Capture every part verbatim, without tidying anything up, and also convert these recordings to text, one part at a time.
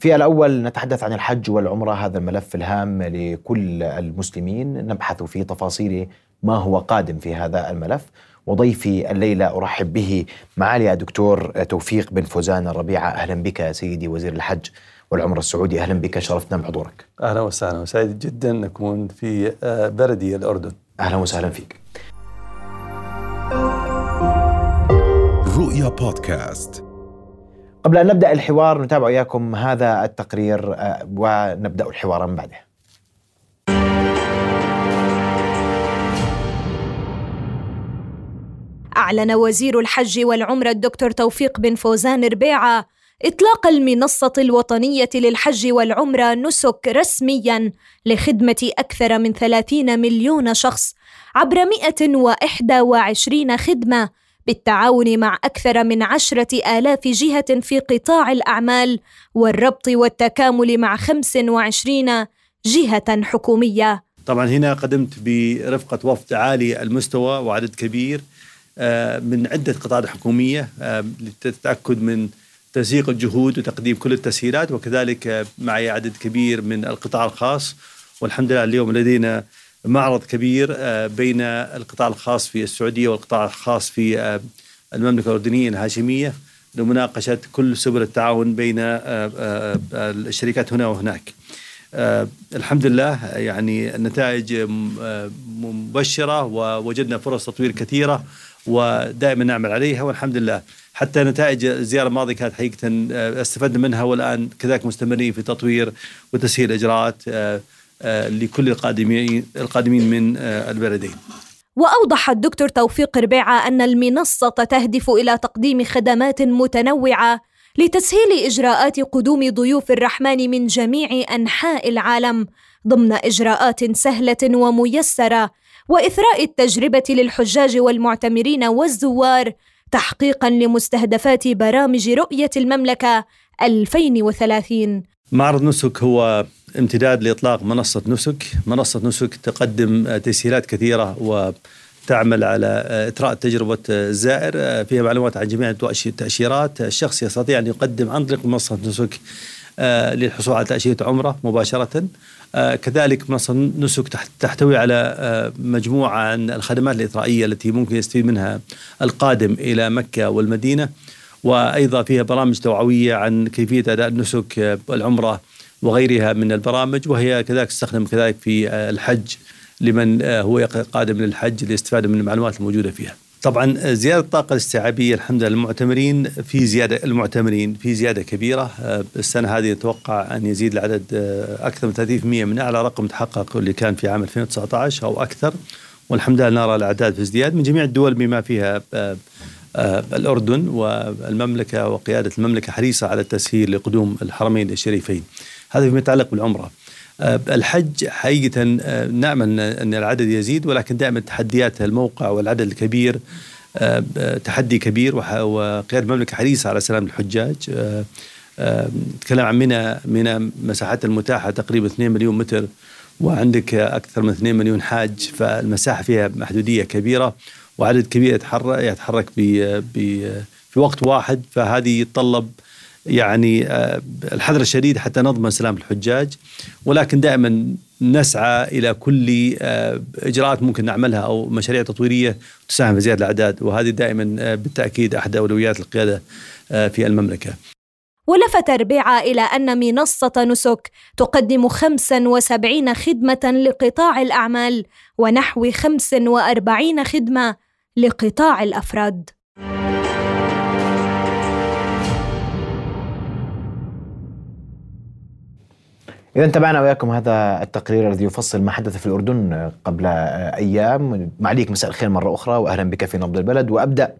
في الأول نتحدث عن الحج والعمرة، هذا الملف الهام لكل المسلمين، نبحث في تفاصيل ما هو قادم في هذا الملف. وضيفي الليلة أرحب به معالي الدكتور توفيق بن فوزان الربيعة. أهلا بك سيدي وزير الحج والعمرة السعودي، أهلا بك، شرفتنا بحضورك. أهلا وسهلا، وسعيد جدا أن أكون في بلدي الأردن. أهلا وسهلا فيك. رؤيا بودكاست. قبل أن نبدأ الحوار نتابع إياكم هذا التقرير ونبدأ الحوار من بعده. أعلن وزير الحج والعمرة الدكتور توفيق بن فوزان الربيعة إطلاق المنصة الوطنية للحج والعمرة نسك رسمياً لخدمة أكثر من ثلاثين مليون شخص عبر مئة وإحدى وعشرين خدمة، بالتعاون مع أكثر من عشرة آلاف جهة في قطاع الأعمال والربط والتكامل مع خمس وعشرين جهة حكومية. طبعاً هنا قدمت برفقة وفد عالي المستوى وعدد كبير من عدة قطاعات حكومية للتأكد من تنسيق الجهود وتقديم كل التسهيلات، وكذلك معي عدد كبير من القطاع الخاص. والحمد لله اليوم لدينا معرض كبير بين القطاع الخاص في السعودية والقطاع الخاص في المملكة الأردنية الهاشمية لمناقشة كل سبل التعاون بين الشركات هنا وهناك. الحمد لله يعني النتائج مبشرة ووجدنا فرص تطوير كثيرة ودائما نعمل عليها، والحمد لله حتى نتائج الزيارة الماضية كانت حقيقة استفدنا منها، والآن كذلك مستمرين في تطوير وتسهيل إجراءات لكل القادمين القادمين من البلدين. وأوضح الدكتور توفيق ربيعة أن المنصة تهدف إلى تقديم خدمات متنوعة لتسهيل إجراءات قدوم ضيوف الرحمن من جميع أنحاء العالم ضمن إجراءات سهلة وميسرة، وإثراء التجربة للحجاج والمعتمرين والزوار تحقيقاً لمستهدفات برامج رؤية المملكة ألفين وثلاثين. معرض نسك هو امتداد لإطلاق منصة نسك. منصة نسك تقدم تسهيلات كثيرة وتعمل على إثراء تجربة الزائر، فيها معلومات عن جميع التأشيرات. الشخص يستطيع أن يقدم عن طريق منصة نسك للحصول على تأشيرة عمرة مباشرة. كذلك منصة نسك تحتوي على مجموعة عن الخدمات الإثرائية التي ممكن يستفيد منها القادم إلى مكة والمدينة، وأيضا فيها برامج توعوية عن كيفية أداء النسك والعمرة وغيرها من البرامج، وهي كذلك تستخدم كذلك في الحج لمن هو قادم للحج للاستفادة من المعلومات الموجودة فيها. طبعا زيادة الطاقة الاستيعابية الحمد لله للمعتمرين، في زيادة المعتمرين في زيادة كبيرة السنة هذه، نتوقع أن يزيد العدد أكثر من ثلاثين بالمئة من أعلى رقم تحقق اللي كان في عام ألفين وتسعة عشر أو أكثر. والحمد لله نرى الأعداد في ازدياد من جميع الدول بما فيها الأردن، والمملكة وقيادة المملكة حريصة على التسهيل لقدوم الحرمين الشريفين. هذا فيما يتعلق بالعمرة. الحج حقيقة نأمل أن العدد يزيد، ولكن دائما تحديات الموقع والعدد الكبير تحدي كبير، وقيادة المملكة حريصة على سلام الحجاج. نتكلم عن منى منى مساحات المتاحة تقريبا مليونين متر، وعندك أكثر من مليونين حاج، فالمساحة فيها محدودية كبيرة وعدد كبير يتحرك يتحرك في وقت واحد، فهذه يتطلب يعني الحذر الشديد حتى نضمن سلام الحجاج. ولكن دائما نسعى إلى كل إجراءات ممكن نعملها أو مشاريع تطويرية تساهم في زيادة الأعداد، وهذه دائما بالتأكيد أحد أولويات القيادة في المملكة. ولفت ربيعة إلى أن منصة نسك تقدم خمس وسبعين خدمة لقطاع الأعمال ونحو خمس وأربعين خدمة لقطاع الأفراد. إذا تابعنا وياكم هذا التقرير الذي يفصل ما حدث في الأردن قبل أيام. معليك مساء الخير مرة أخرى وأهلا بك في نبض البلد. وأبدأ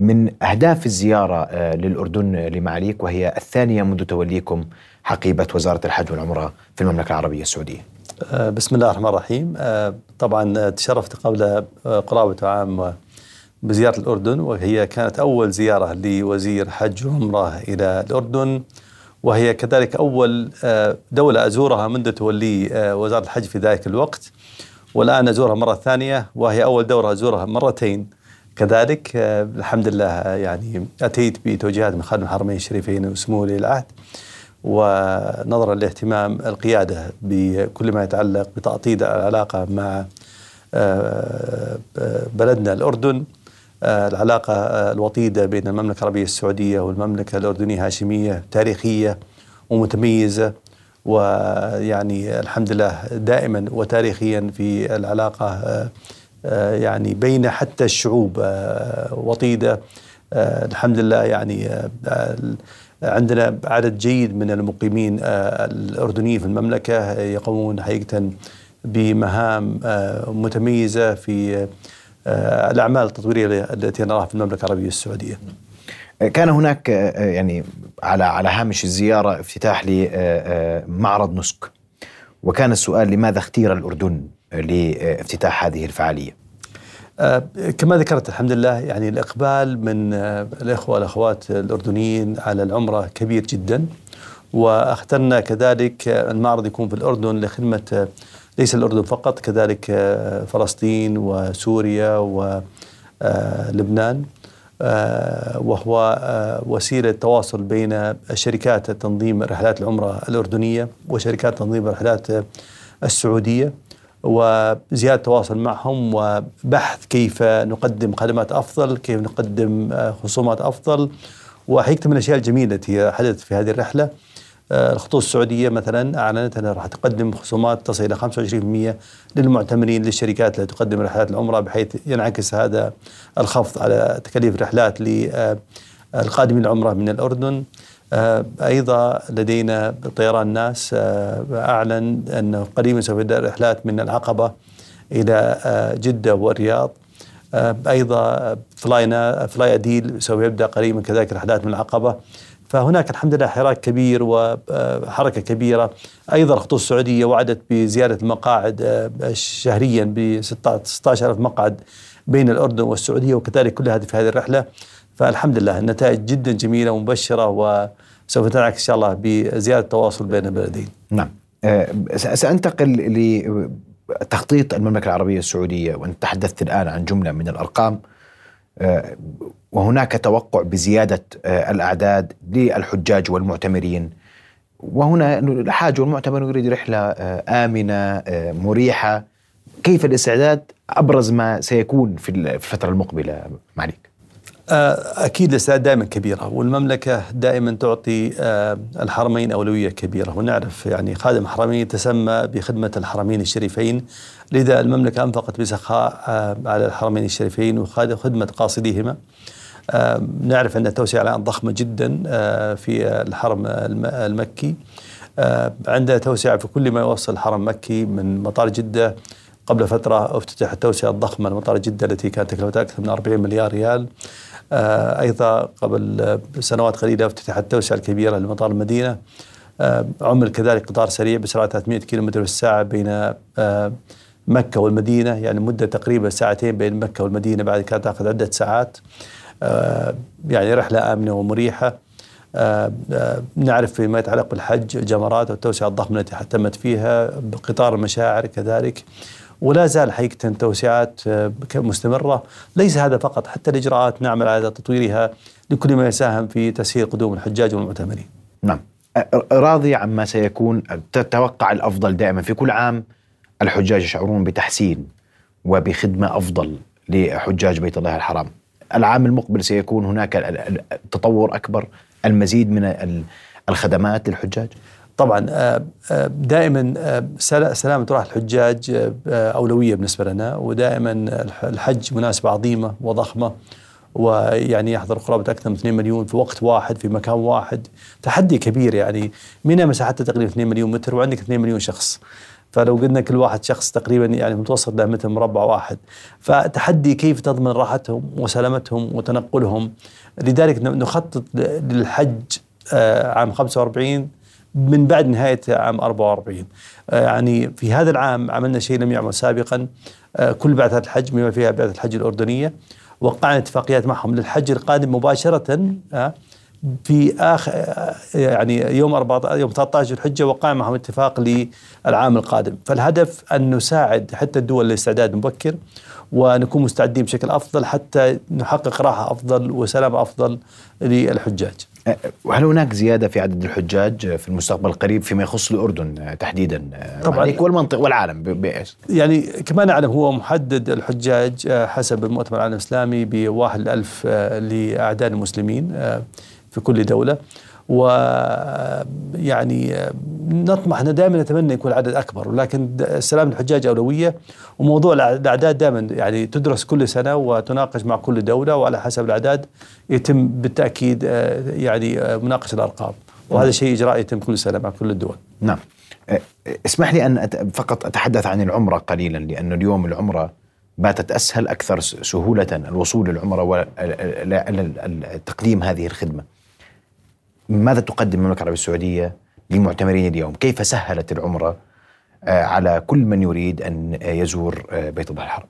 من أهداف الزيارة للأردن لمعاليك، وهي الثانية منذ توليكم حقيبة وزارة الحج والعمرة في المملكة العربية السعودية. بسم الله الرحمن الرحيم. طبعا تشرفت قبل قرابة عام بزيارة الأردن، وهي كانت أول زيارة لوزير حج وعمرة إلى الأردن، وهي كذلك أول دولة أزورها منذ تولي وزارة الحج في ذلك الوقت. والآن أزورها مرة ثانية، وهي أول دورة أزورها مرتين كذلك. الحمد لله يعني أتيت بتوجيهات من خادم الحرمين الشريفين وسمو ولي العهد، ونظرا لاهتمام القيادة بكل ما يتعلق بتعطيد العلاقة مع بلدنا الأردن، العلاقة الوطيدة بين المملكة العربية السعودية والمملكة الأردنية الهاشمية تاريخية ومتميزة، ويعني الحمد لله دائما وتاريخيا في العلاقة يعني بين حتى الشعوب وطيدة. الحمد لله يعني عندنا عدد جيد من المقيمين الأردنيين في المملكة يقومون حقيقة بمهام متميزة في الأعمال التطويرية التي نراها في المملكة العربية السعودية. كان هناك يعني على على هامش الزيارة افتتاح لمعرض نسك، وكان السؤال لماذا اختير الأردن لافتتاح هذه الفعالية؟ كما ذكرت الحمد لله يعني الإقبال من الإخوة والأخوات الأردنيين على العمرة كبير جدا، واخترنا كذلك المعرض يكون في الأردن لخدمة ليس الأردن فقط، كذلك فلسطين وسوريا ولبنان، وهو وسيلة تواصل بين شركات تنظيم رحلات العمرة الأردنية وشركات تنظيم الرحلات السعودية، وزيادة التواصل معهم وبحث كيف نقدم خدمات أفضل، كيف نقدم خصومات أفضل. وحقيقة من الأشياء الجميلة التي حدثت في هذه الرحلة، الخطوط السعودية مثلا أعلنت أنها راح تقدم خصومات تصل إلى خمسة وعشرين بالمئة للمعتمرين للشركات التي تقدم رحلات العمرة، بحيث ينعكس هذا الخفض على تكاليف الرحلات للقادمين العمرة من الأردن. أيضا لدينا طيران الناس أعلن أنه قريبا سوف يبدأ رحلات من العقبة إلى جدة والرياض. أيضا فلاي أديل سوف يبدأ قريبا كذلك رحلات من العقبة. فهناك الحمد لله حراك كبير وحركة كبيرة. أيضا الخطوط السعودية وعدت بزيارة المقاعد شهريا ب ستة عشر ألف مقعد بين الأردن والسعودية، وكذلك كل هذه في هذه الرحلة. فالحمد لله النتائج جدا جميلة ومبشرة، وسوف تنعكس إن شاء الله بزيادة التواصل بين البلدين. نعم، سأنتقل لتخطيط المملكة العربية السعودية، وأنت تحدثت الآن عن جملة من الأرقام، وهناك توقع بزيادة الأعداد للحجاج والمعتمرين، وهنا الحاج والمعتمر يريد رحلة آمنة مريحة. كيف الاستعداد أبرز ما سيكون في الفترة المقبلة معليك؟ أكيد الاستعداد دائما كبيرة، والمملكة دائما تعطي الحرمين أولوية كبيرة، ونعرف يعني خادم الحرمين تسمى بخدمة الحرمين الشريفين، لذا المملكة أنفقت بسخاء على الحرمين الشريفين وخدمة قاصديهما. نعرف أن التوسعة الآن ضخمة جدا في الحرم المكي، عندها توسعة في كل ما يوصل الحرم مكي من مطار جدة. قبل فترة افتتح التوسعة الضخمة لمطار جدة التي كانت تكلفتها أكثر من أربعين مليار ريال. آه أيضا قبل سنوات قليلة افتتح التوسعة الكبيرة لمطار المدينة. آه عمل كذلك قطار سريع بسرعة ثلاثمائة كيلومتر في الساعة بين آه مكة والمدينة، يعني مدة تقريبا ساعتين بين مكة والمدينة بعد كانت تأخذ عدة ساعات. آه يعني رحلة آمنة ومريحة. آه آه نعرف فيما يتعلق بالحج الجمرات والتوسعة الضخمة التي تمت فيها بقطار المشاعر كذلك، ولا زال حقيقة توسعات مستمرة. ليس هذا فقط، حتى الإجراءات نعمل على تطويرها لكل ما يساهم في تسهيل قدوم الحجاج والمعتمرين. نعم، راضي عما سيكون؟ تتوقع الأفضل دائما في كل عام الحجاج يشعرون بتحسين وبخدمة أفضل لحجاج بيت الله الحرام. العام المقبل سيكون هناك تطور أكبر، المزيد من الخدمات للحجاج. طبعا دائما سلامة راحة الحجاج أولوية بالنسبة لنا، ودائما الحج مناسبة عظيمة وضخمة، ويعني يحضر قرابة أكثر من مليونين في وقت واحد في مكان واحد، تحدي كبير. يعني منها مساحتها تقريبا مليونين متر، وعندك مليونين شخص، فلو قلنا كل واحد شخص تقريبا يعني متوسط له متر مربع واحد، فتحدي كيف تضمن راحتهم وسلامتهم وتنقلهم. لذلك نخطط للحج عام خمسة وأربعين من بعد نهاية عام أربعة وأربعين. يعني في هذا العام عملنا شيء لم يعمل سابقا، كل بعثات الحج بما فيها بعثة الحج الأردنية وقعنا اتفاقيات معهم للحج القادم مباشرة في آخر يعني يوم ثلاثة عشر الحجة، وقعنا معهم اتفاق للعام القادم. فالهدف أن نساعد حتى الدول للاستعداد مبكر، ونكون مستعدين بشكل أفضل حتى نحقق راحة أفضل وسلام أفضل للحجاج. وهل هناك زيادة في عدد الحجاج في المستقبل القريب فيما يخص الأردن تحديدا طبعا والمنطقة والعالم بإيش؟ يعني كما نعلم هو محدد الحجاج حسب المؤتمر العالمي الإسلامي بواحد ألف لأعداد المسلمين في كل دولة، ويعني نطمح أن دائما نتمنى يكون العدد أكبر، ولكن السلام للحجاج أولوية، وموضوع الأعداد دائما يعني تدرس كل سنة وتناقش مع كل دولة، وعلى حسب الأعداد يتم بالتأكيد يعني مناقشة الأرقام، وهذا شيء إجراء يتم كل سنة مع كل الدول. نعم، اسمح لي أن فقط أتحدث عن العمرة قليلا، لأن اليوم العمرة باتت أسهل أكثر سهولة الوصول للعمرة وتقديم هذه الخدمة. ماذا تقدم المملكة العربية السعودية لمعتمرين اليوم؟ كيف سهلت العمرة على كل من يريد أن يزور بيت الله الحرام؟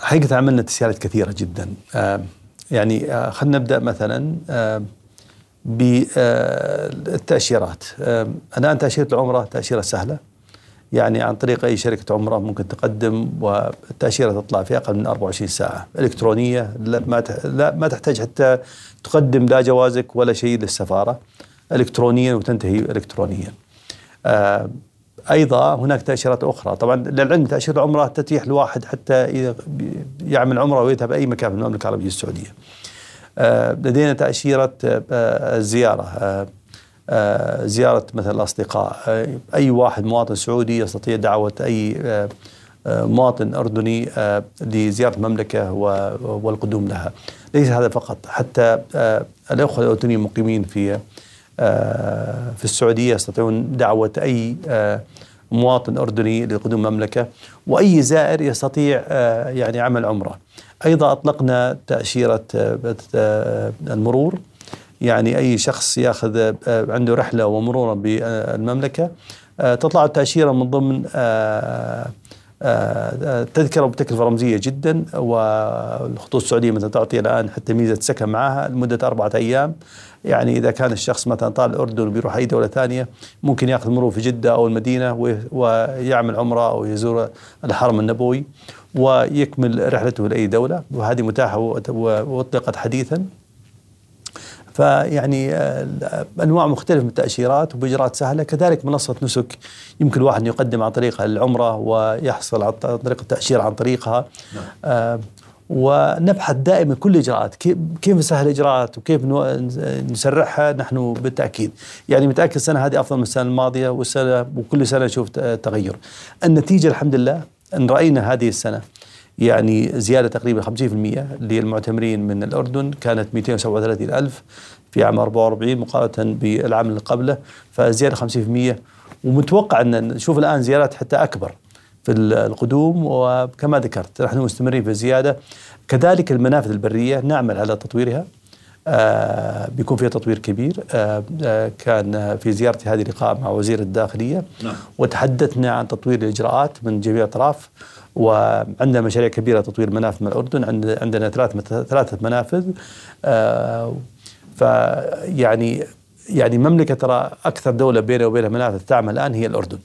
حقيقة عملنا تسهيلات كثيرة جدا. يعني خلنا نبدأ مثلا بالتأشيرات. الآن تأشيرة العمرة تأشيرة سهلة، يعني عن طريق أي شركة عمرة ممكن تقدم، والتأشيرة تطلع في أقل من أربعة وعشرين ساعة، إلكترونية، لا ما تحتاج حتى تقدم لا جوازك ولا شيء للسفارة، إلكترونيا وتنتهي إلكترونيا. أيضا هناك تأشيرات أخرى، طبعا للعلم تأشيرة العمرة تتيح لواحد حتى يعمل عمرة ويذهب أي مكان في المملكة العربية السعودية. لدينا تأشيرة الزيارة، زيارة مثل الأصدقاء، أي واحد مواطن سعودي يستطيع دعوة أي مواطن أردني لزيارة المملكة والقدوم لها. ليس هذا فقط، حتى الأخوة الأردنيين المقيمين في في السعودية يستطيعون دعوة أي مواطن أردني لقدوم المملكة، وأي زائر يستطيع يعني عمل عمرة. أيضا أطلقنا تأشيرة المرور، يعني أي شخص يأخذ عنده رحلة ومرورا بالمملكة تطلع التأشيرة من ضمن تذكرة بتكلفة رمزية جدا، والخطوط السعودية مثلا تعطي الآن حتى ميزة سكن معها لمدة أربعة أيام. يعني إذا كان الشخص مثلا طال الأردن وبيروح أي دولة ثانية ممكن يأخذ مرور في جدة أو المدينة ويعمل عمرة أو يزور الحرم النبوي ويكمل رحلته لأي دولة، وهذه متاحة وأطلقت حديثا. فيعني أنواع مختلفة من التأشيرات وبإجراءات سهلة. كذلك منصة نسك يمكن الواحد يقدم عن طريقها العمرة ويحصل عن طريق التأشيرة عن طريقها. آه ونبحث دائما كل إجراءات كيف نسهل الإجراءات وكيف نسرعها. نحن بالتأكيد يعني متأكد السنة هذه أفضل من السنة الماضية، والسنة وكل سنة نشوف تغير. النتيجة الحمد لله أن رأينا هذه السنة يعني زيادة تقريبا خمسين بالمئة للمعتمرين من الأردن، كانت مئتين وسبعة وثلاثين ألف في عام أربعة وأربعين مقارنة بالعام اللي قبله، فزيادة خمسين بالمئة. ومتوقع أن نشوف الآن زيارات حتى أكبر في القدوم، وكما ذكرت نحن مستمرين في الزيادة. كذلك المنافذ البرية نعمل على تطويرها، آه بيكون فيها تطوير كبير. آه آه كان في زيارتي هذه لقاء مع وزير الداخلية، نعم. وتحدثنا عن تطوير الإجراءات من جميع الأطراف، وعندنا مشاريع كبيرة تطوير منافذ من الأردن، عندنا ثلاثة ثلاثة منافذ. آه فيعني يعني مملكة ترى أكثر دولة بينها وبينها منافذ تعمل الآن هي الأردن،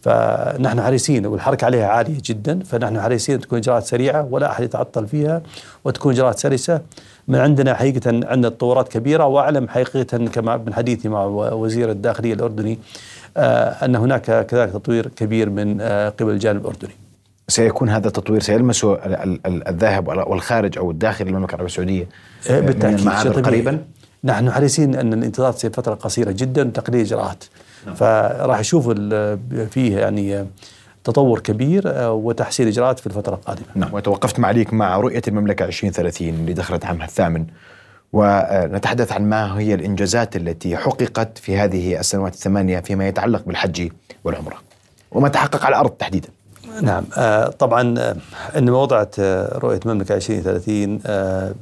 فنحن حريصين والحركة عليها عالية جدا. فنحن حريصين تكون إجراءات سريعة ولا أحد يتعطل فيها، وتكون إجراءات سلسة من عندنا. حقيقة عندنا تطورات كبيرة، وأعلم حقيقة كما من حديثي مع وزير الداخلية الأردني آه أن هناك كذلك تطوير كبير من آه قبل الجانب الأردني. سيكون هذا التطوير سيلمسه الذاهب والخارج أو الداخل المملكة العربية السعودية بالتأكيد قريبا. نحن حريصين أن الانتظار سيكون فترة قصيرة جدا وتقليل إجراءات، فراح يشوفوا فيه يعني تطور كبير وتحسين إجراءات في الفترة القادمة. نعم، وتوقفت معليك مع رؤية المملكة عشرين ثلاثين اللي دخلت عامها الثامن، ونتحدث عن ما هي الإنجازات التي حققت في هذه السنوات الثمانية فيما يتعلق بالحج والعمرة وما تحقق على الأرض تحديدا. نعم، طبعا إن وضعت رؤية المملكة عشرين ثلاثين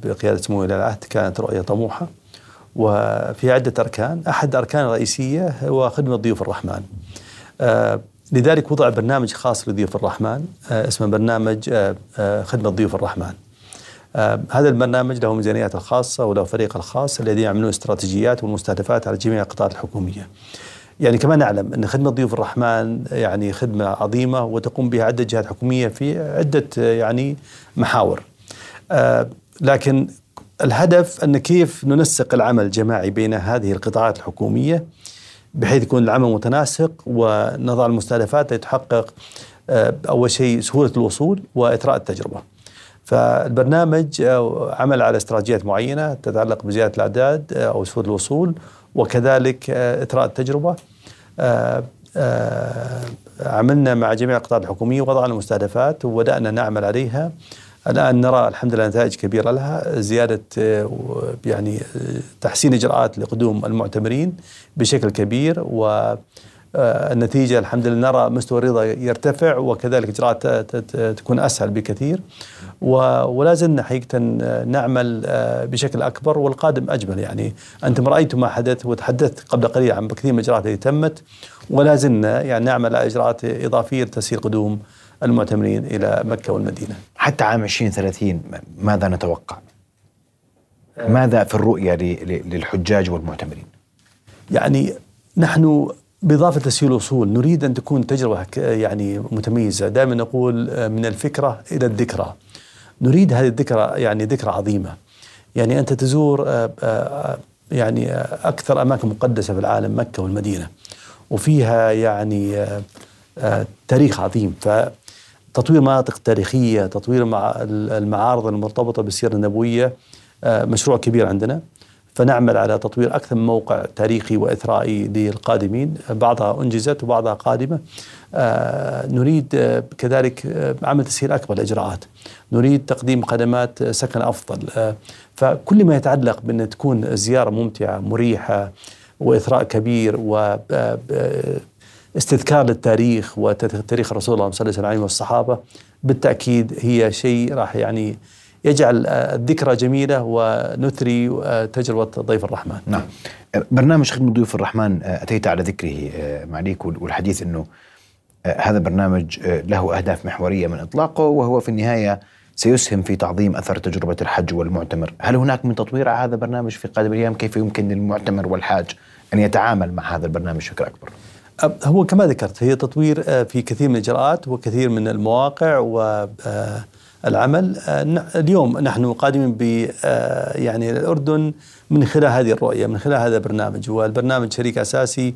بقيادة سمو ولي العهد كانت رؤية طموحة وفي عدة أركان. أحد أركان رئيسية هو خدمة ضيوف الرحمن، لذلك وضع برنامج خاص لضيوف الرحمن اسمه برنامج خدمة ضيوف الرحمن. هذا البرنامج له ميزانيات الخاصة وله فريق الخاص الذي يعملون استراتيجيات والمستهدفات على جميع القطاعات الحكومية. يعني كما نعلم أن خدمة ضيوف الرحمن يعني خدمة عظيمة وتقوم بها عدة جهات حكومية في عدة يعني محاور، لكن الهدف أن كيف ننسق العمل الجماعي بين هذه القطاعات الحكومية بحيث يكون العمل متناسق ونضع المستهدفات لتحقق أول شيء سهولة الوصول وإثراء التجربة. فالبرنامج عمل على استراتيجيات معينة تتعلق بزيادة الأعداد أو سهولة الوصول وكذلك إثراء التجربة. عملنا مع جميع القطاعات الحكومية ووضعنا مستهدفات وبدأنا نعمل عليها. الآن نرى الحمد لله نتائج كبيرة لها، زيادة يعني تحسين إجراءات لقدوم المعتمرين بشكل كبير، والنتيجة الحمد لله نرى مستوى الرضا يرتفع وكذلك إجراءات تكون أسهل بكثير، ولا زلنا حقيقة نعمل بشكل أكبر والقادم أجمل. يعني أنتم رأيتم ما حدث وتحدثت قبل قليل عن كثير من الإجراءات التي تمت، ولا زلنا يعني نعمل إجراءات إضافية لتسهيل قدوم المعتمرين إلى مكة والمدينة. حتى عام عشرين ثلاثين ماذا نتوقع؟ ماذا في الرؤية للحجاج والمعتمرين؟ يعني نحن بإضافة تسهيل الوصول نريد أن تكون تجربة يعني متميزة. دائما نقول من الفكرة إلى الذكرى، نريد هذه الذكرى يعني ذكرى عظيمة. يعني أنت تزور يعني أكثر أماكن مقدسة في العالم مكة والمدينة، وفيها يعني تاريخ عظيم، ف تطوير مناطق تاريخية، تطوير مع المعارض المرتبطة بالسيرة النبوية مشروع كبير عندنا، فنعمل على تطوير أكثر من موقع تاريخي وإثرائي للقادمين، بعضها أنجزت وبعضها قادمة. نريد كذلك عمل تسهيل أكبر الإجراءات، نريد تقديم خدمات سكن أفضل، فكل ما يتعلق بأن تكون زيارة ممتعة مريحة وإثراء كبير و استذكار للتاريخ وتاريخ رسول الله صلى الله عليه وسلم والصحابة بالتأكيد هي شيء راح يعني يجعل الذكرى جميلة ونثري تجربة ضيف الرحمن. نعم، برنامج خدمة ضيوف الرحمن أتيت على ذكره معليك، والحديث أنه هذا برنامج له أهداف محورية من إطلاقه، وهو في النهاية سيسهم في تعظيم أثر تجربة الحج والمعتمر. هل هناك من تطوير على هذا البرنامج في قادم الأيام؟ كيف يمكن للمعتمر والحاج أن يتعامل مع هذا البرنامج بشكل أكبر؟ هو كما ذكرت هي تطوير في كثير من الإجراءات وكثير من المواقع والعمل. اليوم نحن قادمين ب يعني الأردن من خلال هذه الرؤية، من خلال هذا البرنامج، والبرنامج شريك أساسي.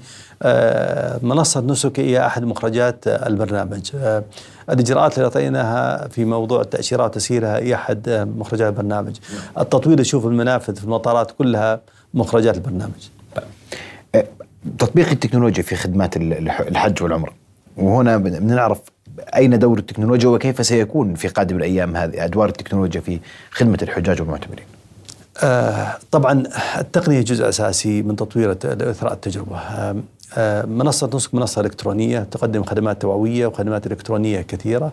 منصة نسك هي أحد مخرجات البرنامج. الإجراءات اللي أعطيناها في موضوع التأشيرات وتسهيلها هي أحد مخرجات البرنامج. التطوير يشوف المنافذ في المطارات كلها مخرجات البرنامج. تطبيق التكنولوجيا في خدمات الحج والعمرة، وهنا بنعرف أين دور التكنولوجيا وكيف سيكون في قادم الأيام هذه أدوار التكنولوجيا في خدمة الحجاج والمعتمرين. آه طبعا التقنية جزء أساسي من تطوير إثراء التجربة. آه آه منصة نسك منصة إلكترونية تقدم خدمات توعوية وخدمات إلكترونية كثيرة.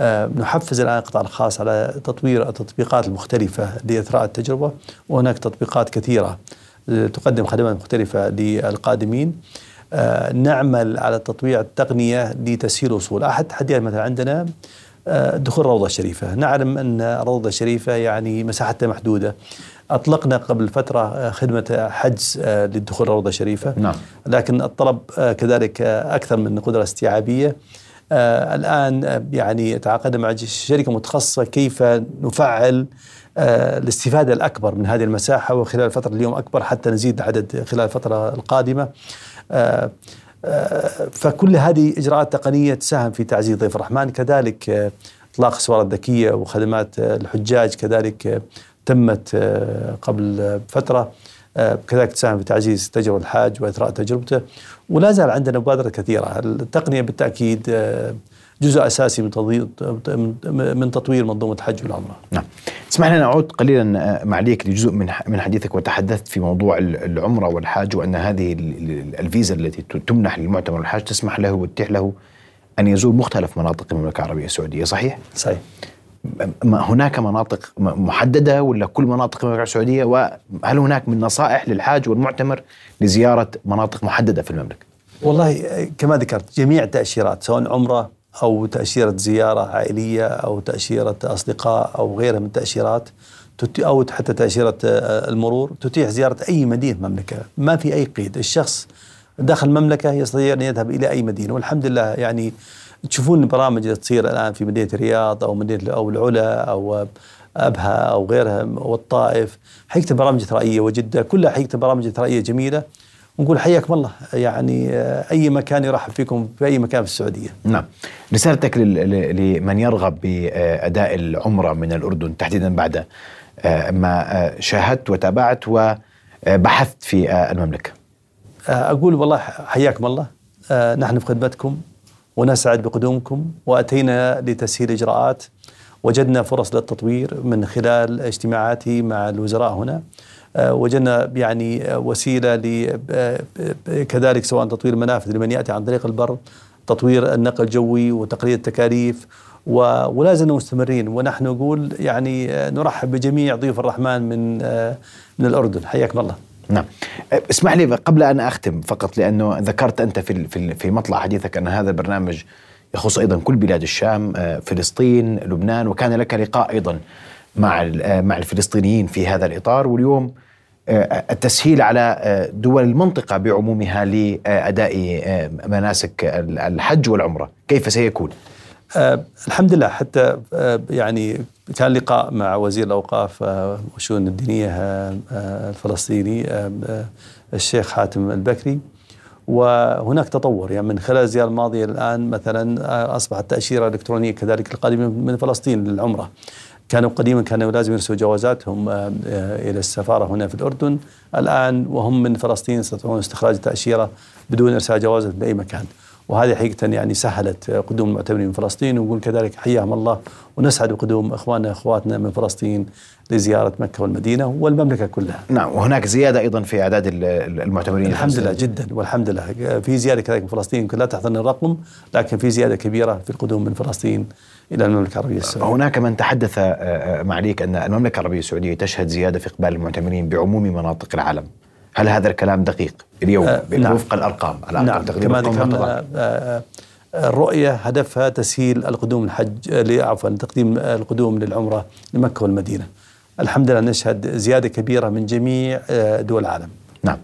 آه نحفز الآن القطاع الخاص على تطوير التطبيقات المختلفة لإثراء التجربة، وهناك تطبيقات كثيرة تقدم خدمات مختلفة للقادمين. آه نعمل على تطويع التقنية لتسهيل الوصول. أحد التحديات مثلا عندنا آه دخول الروضة الشريفة. نعلم أن الروضة الشريفة يعني مساحتها محدودة. أطلقنا قبل فترة خدمة حجز آه للدخول الروضة الشريفة، نعم. لكن الطلب آه كذلك آه أكثر من قدرة استيعابية. آه الآن آه يعني تعاقدنا مع شركة متخصصة كيف نفعل آه الاستفادة الأكبر من هذه المساحة، وخلال فترة اليوم أكبر حتى نزيد عدد خلال الفترة القادمة. آه آه فكل هذه إجراءات تقنية تساهم في تعزيز ضيف الرحمن. كذلك آه إطلاق السوارة الذكية وخدمات آه الحجاج كذلك آه تمت آه قبل آه فترة، آه كذلك تساهم في تعزيز تجربة الحاج وإثراء تجربته. ولا زال عندنا مبادرة كثيرة. التقنية بالتأكيد آه جزء أساسي من من تطوير منظومة الحج والعمرة. نعم، اسمح لنا نعود قليلا معليك لجزء من من حديثك، وتحدثت في موضوع العمرة والحاج، وأن هذه الفيزا التي تمنح للمعتمر والحاج تسمح له وتتيح له أن يزور مختلف مناطق المملكة العربية السعودية. صحيح؟ صحيح. هناك مناطق محددة ولا كل مناطق المملكة السعودية؟ وهل هناك من نصائح للحاج والمعتمر لزيارة مناطق محددة في المملكة؟ والله كما ذكرت جميع التأشيرات سواء عمرة أو تأشيرة زيارة عائلية أو تأشيرة أصدقاء أو غيرها من التأشيرات أو حتى تأشيرة المرور تتيح زيارة أي مدينة في المملكة، ما في أي قيد. الشخص داخل المملكة يستطيع أن يذهب إلى أي مدينة، والحمد لله يعني تشوفون البرامج اللي تصير الآن في مدينة الرياض أو مدينة أو العلا أو أبها أو غيرها والطائف، حقيقة برامج ثرائية وجدة كلها حقيقة برامج ثرائية جميلة، ونقول حياكم الله يعني أي مكان يرحب فيكم في أي مكان في السعودية. نعم، رسالتك لمن يرغب بأداء العمرة من الأردن تحديدا بعد ما شاهدت وتابعت وبحثت في المملكة؟ أقول والله حياكم الله، نحن في خدمتكم ونسعد بقدومكم، وأتينا لتسهيل إجراءات، وجدنا فرص للتطوير من خلال اجتماعاتي مع الوزراء هنا، وجدنا يعني وسيلة كذلك سواء تطوير منافذ لمن يأتي عن طريق البر، تطوير النقل الجوي وتقليل التكاليف، ولا زلنا مستمرين، ونحن نقول يعني نرحب بجميع ضيوف الرحمن من من الأردن، حياكم الله. نعم، اسمح لي قبل أن أختم فقط، لأنه ذكرت أنت في في مطلع حديثك أن هذا البرنامج يخص أيضا كل بلاد الشام، فلسطين، لبنان، وكان لك لقاء أيضا مع مع الفلسطينيين في هذا الإطار، واليوم التسهيل على دول المنطقة بعمومها لأداء مناسك الحج والعمرة كيف سيكون؟ أه الحمد لله، حتى أه يعني كان لقاء مع وزير الأوقاف أه والشؤون الدينية أه الفلسطيني أه الشيخ حاتم البكري، وهناك تطور يعني من خلال الزيارة الماضية الآن مثلا أصبحت التأشيرة الإلكترونية كذلك القادمة من فلسطين للعمرة، كانوا قديما كانوا لازم يرسلوا جوازاتهم أه إلى السفارة هنا في الأردن، الآن وهم من فلسطين يستطيعون استخراج تأشيرة بدون إرسال جوازات لأي مكان، وهذه حقيقة يعني سهلت قدوم المعتمرين من فلسطين، ونقول كذلك حياهم الله ونسعد بقدوم إخواننا أخواتنا من فلسطين لزيارة مكة والمدينة والمملكة كلها. نعم، وهناك زيادة أيضا في أعداد المعتمرين. الحمد لله جدا، والحمد لله في زيادة كذلك من فلسطين، لا تحضرني الرقم، لكن في زيادة كبيرة في القدوم من فلسطين إلى المملكة العربية السعودية. هناك من تحدث معليك أن المملكة العربية السعودية تشهد زيادة في إقبال المعتمرين بعموم مناطق العالم، هل هذا الكلام دقيق اليوم؟ آه نعم. وفق الأرقام. نعم، كما ذكرنا آه الرؤية هدفها تسهيل القدوم الحج آه عفوا تقديم القدوم للعمرة لمكة والمدينة. الحمد لله نشهد زيادة كبيرة من جميع آه دول العالم. نعم،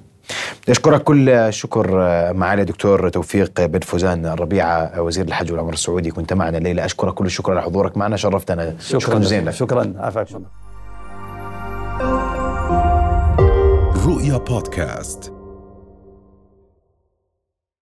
أشكرك كل شكر معالي دكتور توفيق بن فوزان الربيعة وزير الحج والعمرة السعودي، كنت معنا الليلة، أشكرك كل الشكر على حضورك معنا، شرفتنا. شكرا, شكرا جزيلا. شكرا، عفاك. رؤيا بودكاست.